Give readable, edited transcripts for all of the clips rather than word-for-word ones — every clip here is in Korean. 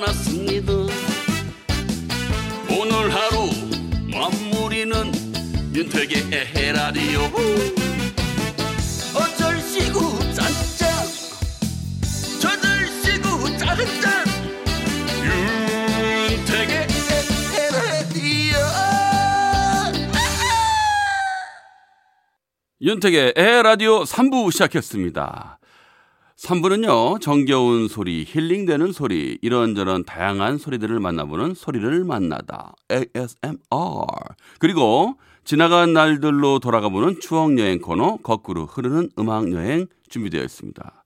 않았습니다. 오늘 하루 마무리는 윤택의 에헤라디오. 어쩔 시구 짠짠 저들 시구 짠짠 윤택의 에헤라디오. 윤택의 에헤라디오 3부 시작했습니다. 3부는요, 정겨운 소리, 힐링되는 소리, 이런저런 다양한 소리들을 만나보는 소리를 만나다, ASMR. 그리고 지나간 날들로 돌아가보는 추억여행 코너, 거꾸로 흐르는 음악여행 준비되어 있습니다.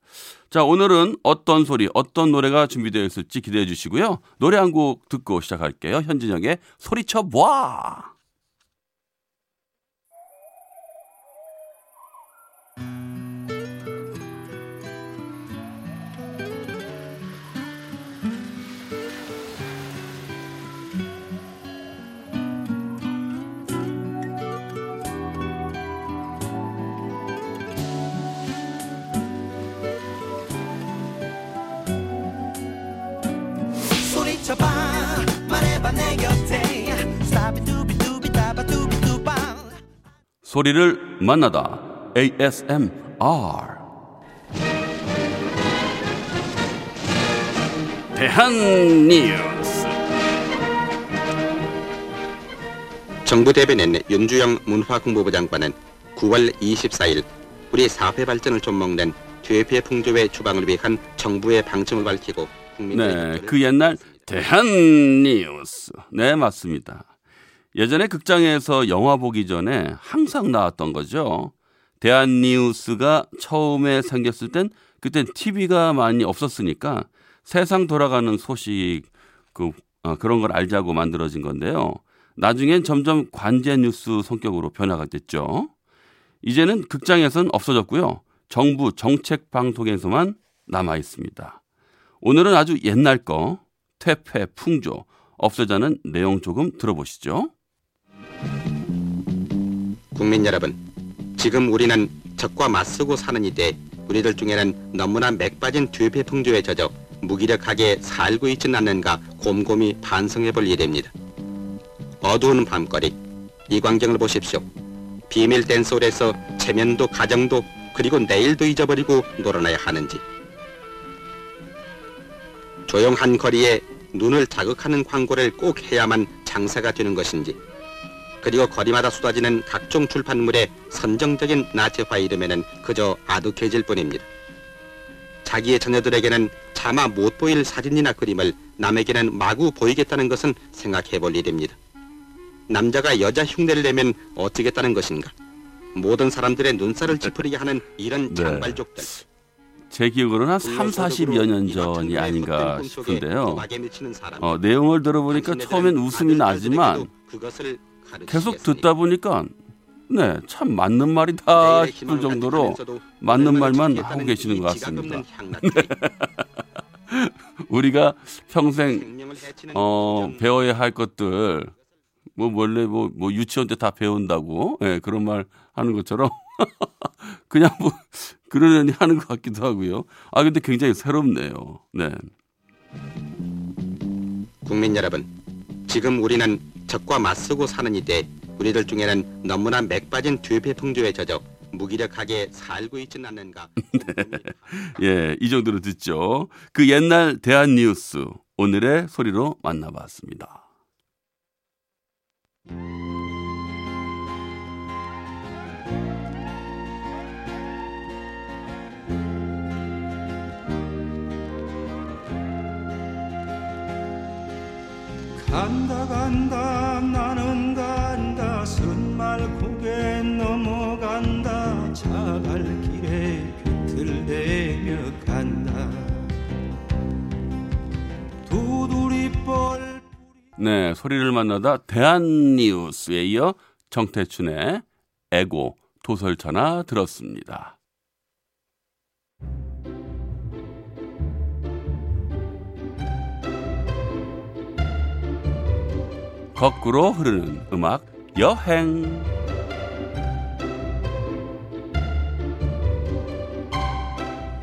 자, 오늘은 어떤 소리, 어떤 노래가 준비되어 있을지 기대해 주시고요. 노래 한 곡 듣고 시작할게요. 현진영의 소리쳐봐! 소리를 만나다 ASMR. 대한뉴스 정부 대변인 윤주영 문화홍보부 장관은 9월 24일 우리 사회 발전을 좀먹는 퇴폐 풍조의 추방을 위한 정부의 방침을 밝히고 국민의 그 옛날 대한뉴스. 네, 맞습니다. 예전에 극장에서 영화 보기 전에 항상 나왔던 거죠. 대한뉴스가 처음에 생겼을 땐 그땐 TV가 많이 없었으니까 세상 돌아가는 소식 그런 걸 알자고 만들어진 건데요. 나중엔 점점 관제 뉴스 성격으로 변화가 됐죠. 이제는 극장에서는 없어졌고요. 정부 정책 방송에서만 남아 있습니다. 오늘은 아주 옛날 거 퇴폐 풍조 없애자는 내용 조금 들어보시죠. 국민 여러분, 지금 우리는 적과 맞서고 사는 이때 우리들 중에는 너무나 맥빠진 퇴폐 풍조에 젖어 무기력하게 살고 있지는 않는가 곰곰이 반성해볼 일입니다. 어두운 밤거리, 이 광경을 보십시오. 비밀 댄스홀에서 체면도 가정도 그리고 내일도 잊어버리고 놀아나야 하는지. 조용한 거리에 눈을 자극하는 광고를 꼭 해야만 장사가 되는 것인지, 그리고 거리마다 쏟아지는 각종 출판물의 선정적인 나체화 이름에는 그저 아득해질 뿐입니다. 자기의 자녀들에게는 차마 못 보일 사진이나 그림을 남에게는 마구 보이겠다는 것은 생각해 볼 일입니다. 남자가 여자 흉내를 내면 어쩌겠다는 것인가. 모든 사람들의 눈살을 찌푸리게 하는 이런 장발족들. 네. 제 기억으로는 한 3, 40여 년 전이 아닌가 싶은데요. 내용을 들어보니까 처음엔 웃음이 나지만 계속 듣다 보니까 네, 참 맞는 말이다 싶을 정도로 맞는 말만 하고 계시는 것 같습니다. 우리가 평생 배워야 할 것들 원래 유치원 때 다 배운다고 그런 말 하는 것처럼 그냥 그러려니 하는 것 같기도 하고요. 근데 굉장히 새롭네요. 네. 국민 여러분, 지금 우리는 적과 맞서고 사는 이때 우리들 중에는 너무나 맥빠진 퇴폐 풍조에 젖어 무기력하게 살고 있지는 않는가. 네. 예, 이 정도로 듣죠. 그 옛날 대한뉴스 오늘의 소리로 만나봤습니다. 간다 간다 나는 간다 쓴말 고개 넘어간다 차갈 길에 비틀대며 간다 두드리뻘. 네, 소리를 만나다 대한뉴스에 이어 정태춘의 애고 도설천하 들었습니다. 거꾸로 흐르는 음악 여행.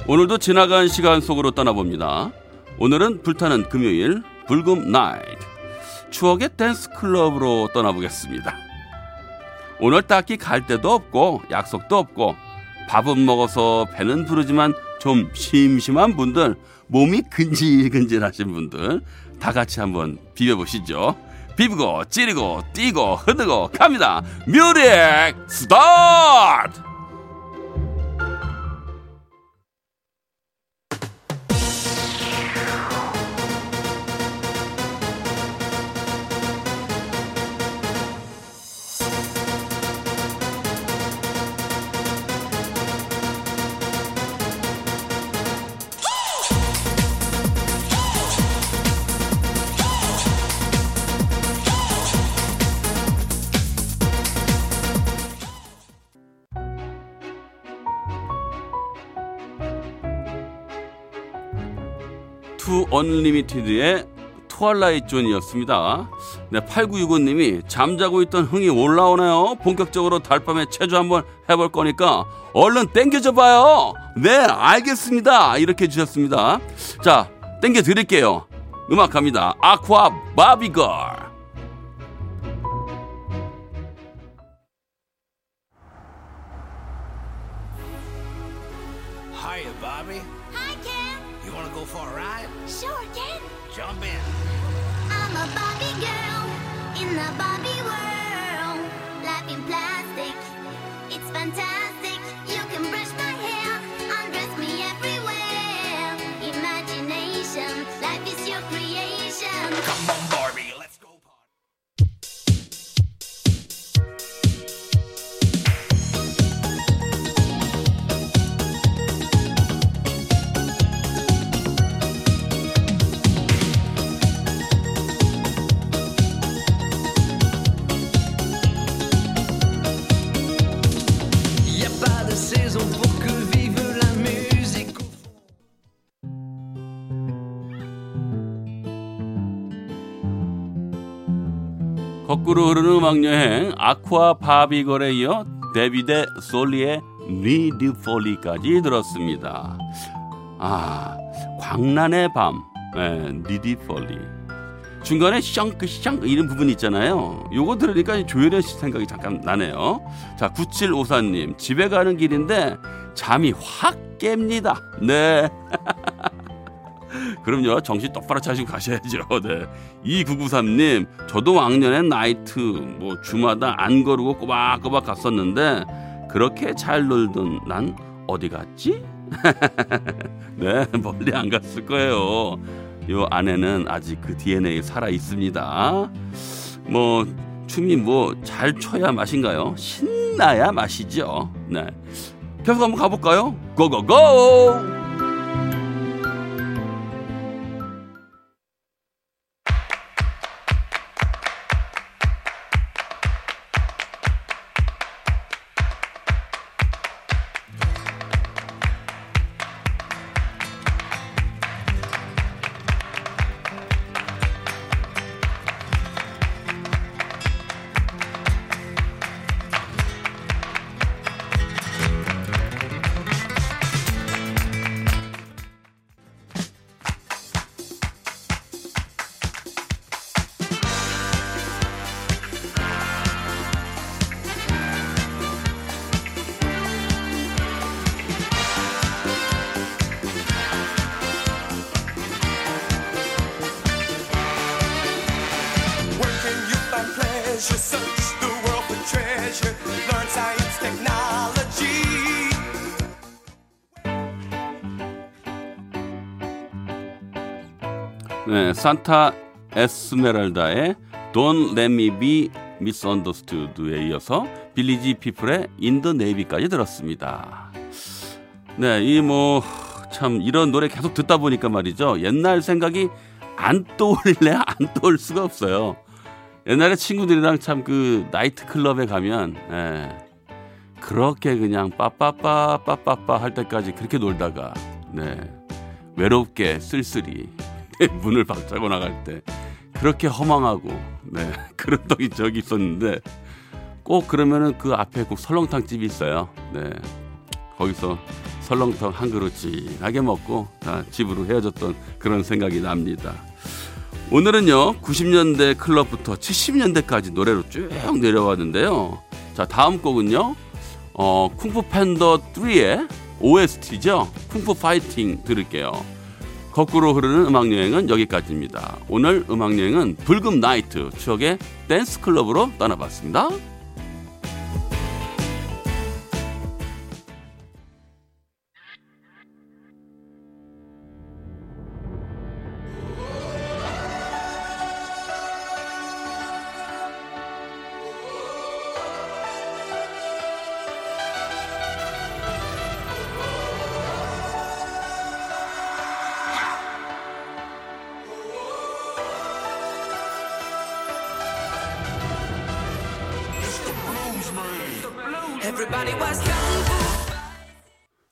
오늘도 지나간 시간 속으로 떠나봅니다. 오늘은 불타는 금요일 불금 나이트, 추억의 댄스 클럽으로 떠나보겠습니다. 오늘 딱히 갈 데도 없고 약속도 없고 밥은 먹어서 배는 부르지만 좀 심심한 분들, 몸이 근질근질하신 분들 다 같이 한번 비벼보시죠. 비비고 찌르고 뛰고 흔들고 갑니다. 뮤직 스타트! 투 언리미티드의 트와일라이트 존이었습니다. 네, 8965님이 잠자고 있던 흥이 올라오네요. 본격적으로 달밤에 체조 한번 해볼 거니까 얼른 땡겨줘 봐요. 네, 알겠습니다. 이렇게 주셨습니다. 자, 땡겨 드릴게요. 음악 갑니다. 아쿠아 바비걸. Hiya, Bobby. Hi, Ken. You want to go for a ride? Sure, Ken. Jump in. I'm a Bobby girl in the Bobby world. Life in plastic, it's fantastic. You can brush my hair, undress me everywhere. Imagination, life is your creation. Come on, Barbie, let's go. 거꾸로 흐르는 음악여행, 아쿠아 바비걸에 이어 데비드 솔리의 니 디 폴리까지 들었습니다. 아, 광란의 밤, 니 디 폴리. 중간에 샹크샹 이런 부분이 있잖아요. 요거 들으니까 조혜련 씨 생각이 잠깐 나네요. 자, 9754님, 집에 가는 길인데 잠이 확 깹니다. 네. 그럼요. 정신 똑바로 차시고 가셔야죠. 네. 2993님. 저도 왕년에 나이트 뭐 주마다 안 거르고 꼬박꼬박 갔었는데 그렇게 잘 놀던 난 어디 갔지? 네. 멀리 안 갔을 거예요. 요 안에는 아직 그 DNA 살아 있습니다. 뭐 춤이 뭐 잘 춰야 맛인가요? 신나야 맛이죠. 네. 계속 한번 가볼까요? 고고고! 네, 산타 에스메랄다의 Don't Let Me Be Misunderstood에 이어서 빌리지 피플의 In The Navy까지 들었습니다. 네, 이 뭐 참 이런 노래 계속 듣다 보니까 말이죠, 옛날 생각이 안 떠올래야 안 떠올 수가 없어요. 옛날에 친구들이랑 참 그 나이트 클럽에 가면 그렇게 그냥 빠빠빠 할 때까지 그렇게 놀다가 외롭게 쓸쓸히 문을 박차고 나갈 때 그렇게 허망하고 그런 적이 있었는데, 꼭 그러면은 그 앞에 꼭 설렁탕집이 있어요. 거기서 설렁탕 한 그릇 진하게 먹고 집으로 헤어졌던 그런 생각이 납니다. 오늘은요 90년대 클럽부터 70년대까지 노래로 쭉 내려왔는데요. 자, 다음 곡은요 쿵푸 팬더 3의 OST죠. 쿵푸 파이팅 들을게요. 거꾸로 흐르는 음악여행은 여기까지입니다. 오늘 음악여행은 불금 나이트 추억의 댄스 클럽으로 떠나봤습니다.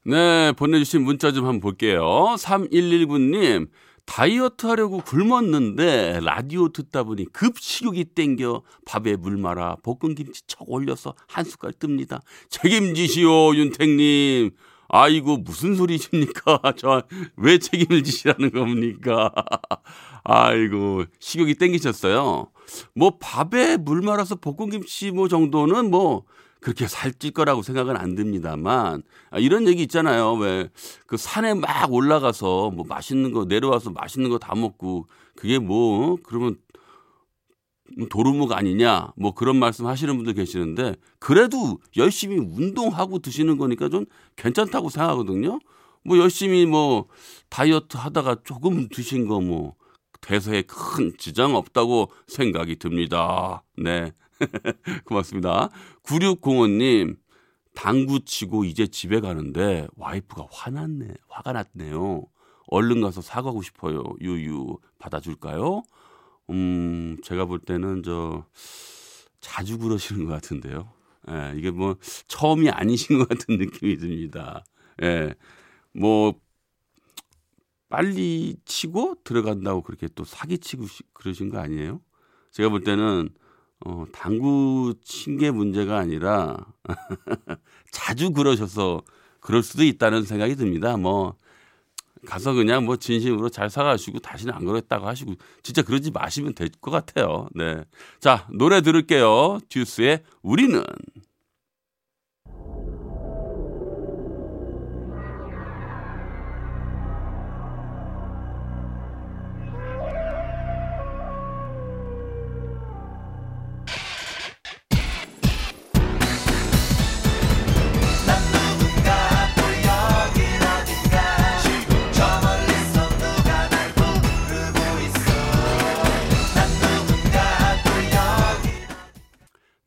네, 보내주신 문자 좀 한번 볼게요. 3119님, 다이어트 하려고 굶었는데 라디오 듣다 보니 급 식욕이 땡겨 밥에 물 말아 볶음김치 척 올려서 한 숟갈 뜹니다. 책임지시오 윤택님. 아이고 무슨 소리십니까? 저 왜 책임을 지시라는 겁니까? 아이고 식욕이 땡기셨어요. 뭐 밥에 물 말아서 볶음김치 뭐 정도는 뭐 그렇게 살찔 거라고 생각은 안 듭니다만, 이런 얘기 있잖아요. 왜 그 산에 막 올라가서 뭐 맛있는 거 내려와서 맛있는 거 다 먹고 그게 뭐 그러면 도루묵 아니냐 뭐 그런 말씀 하시는 분들 계시는데, 그래도 열심히 운동하고 드시는 거니까 좀 괜찮다고 생각하거든요. 뭐 열심히 뭐 다이어트 하다가 조금 드신 거 뭐 대세에 큰 지장 없다고 생각이 듭니다. 네. 고맙습니다. 9605님, 당구 치고 이제 집에 가는데 와이프가 화가 났네요. 얼른 가서 사과하고 싶어요. 유유, 받아줄까요? 제가 볼 때는 자주 그러시는 것 같은데요. 예, 이게 뭐 처음이 아니신 것 같은 느낌이 듭니다. 예, 뭐 빨리 치고 들어간다고 그렇게 또 사기치고 그러신 거 아니에요? 제가 볼 때는 당구 친 게 문제가 아니라 자주 그러셔서 그럴 수도 있다는 생각이 듭니다. 뭐 가서 그냥 뭐 진심으로 잘 사과하시고 다시는 안 그랬다고 하시고 진짜 그러지 마시면 될 것 같아요. 네, 자 노래 들을게요. 듀스의 우리는.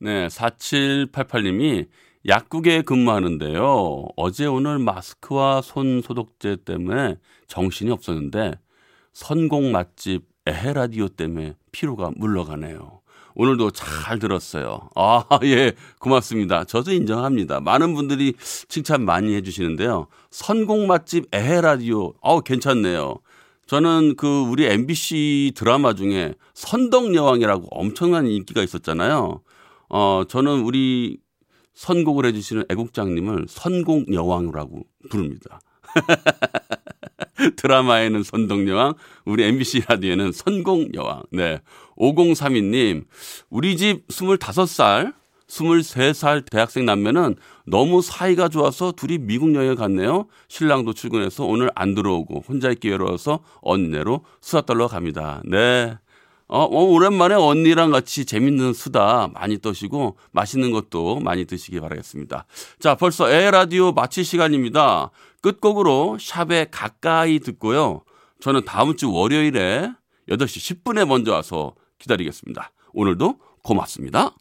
네, 4788님이 약국에 근무하는데요. 어제 오늘 마스크와 손 소독제 때문에 정신이 없었는데 선곡 맛집 에헤라디오 때문에 피로가 물러가네요. 오늘도 잘 들었어요. 아, 예, 고맙습니다. 저도 인정합니다. 많은 분들이 칭찬 많이 해주시는데요. 선곡 맛집 에헤라디오, 괜찮네요. 저는 우리 MBC 드라마 중에 선덕여왕이라고 엄청난 인기가 있었잖아요. 저는 우리 선곡을 해주시는 애국장님을 선곡여왕이라고 부릅니다. 드라마에는 선덕여왕, 우리 MBC 라디오에는 선곡여왕. 네. 5032님, 우리 집 25살, 23살 대학생 남매는 너무 사이가 좋아서 둘이 미국 여행을 갔네요. 신랑도 출근해서 오늘 안 들어오고 혼자 있기 외로워서 언니네로 수다 떨러 갑니다. 네. 오랜만에 언니랑 같이 재밌는 수다 많이 떠시고 맛있는 것도 많이 드시기 바라겠습니다. 자, 벌써 에헤라디오 마칠 시간입니다. 끝곡으로 샵에 가까이 듣고요. 저는 다음 주 월요일에 8시 10분에 먼저 와서 기다리겠습니다. 오늘도 고맙습니다.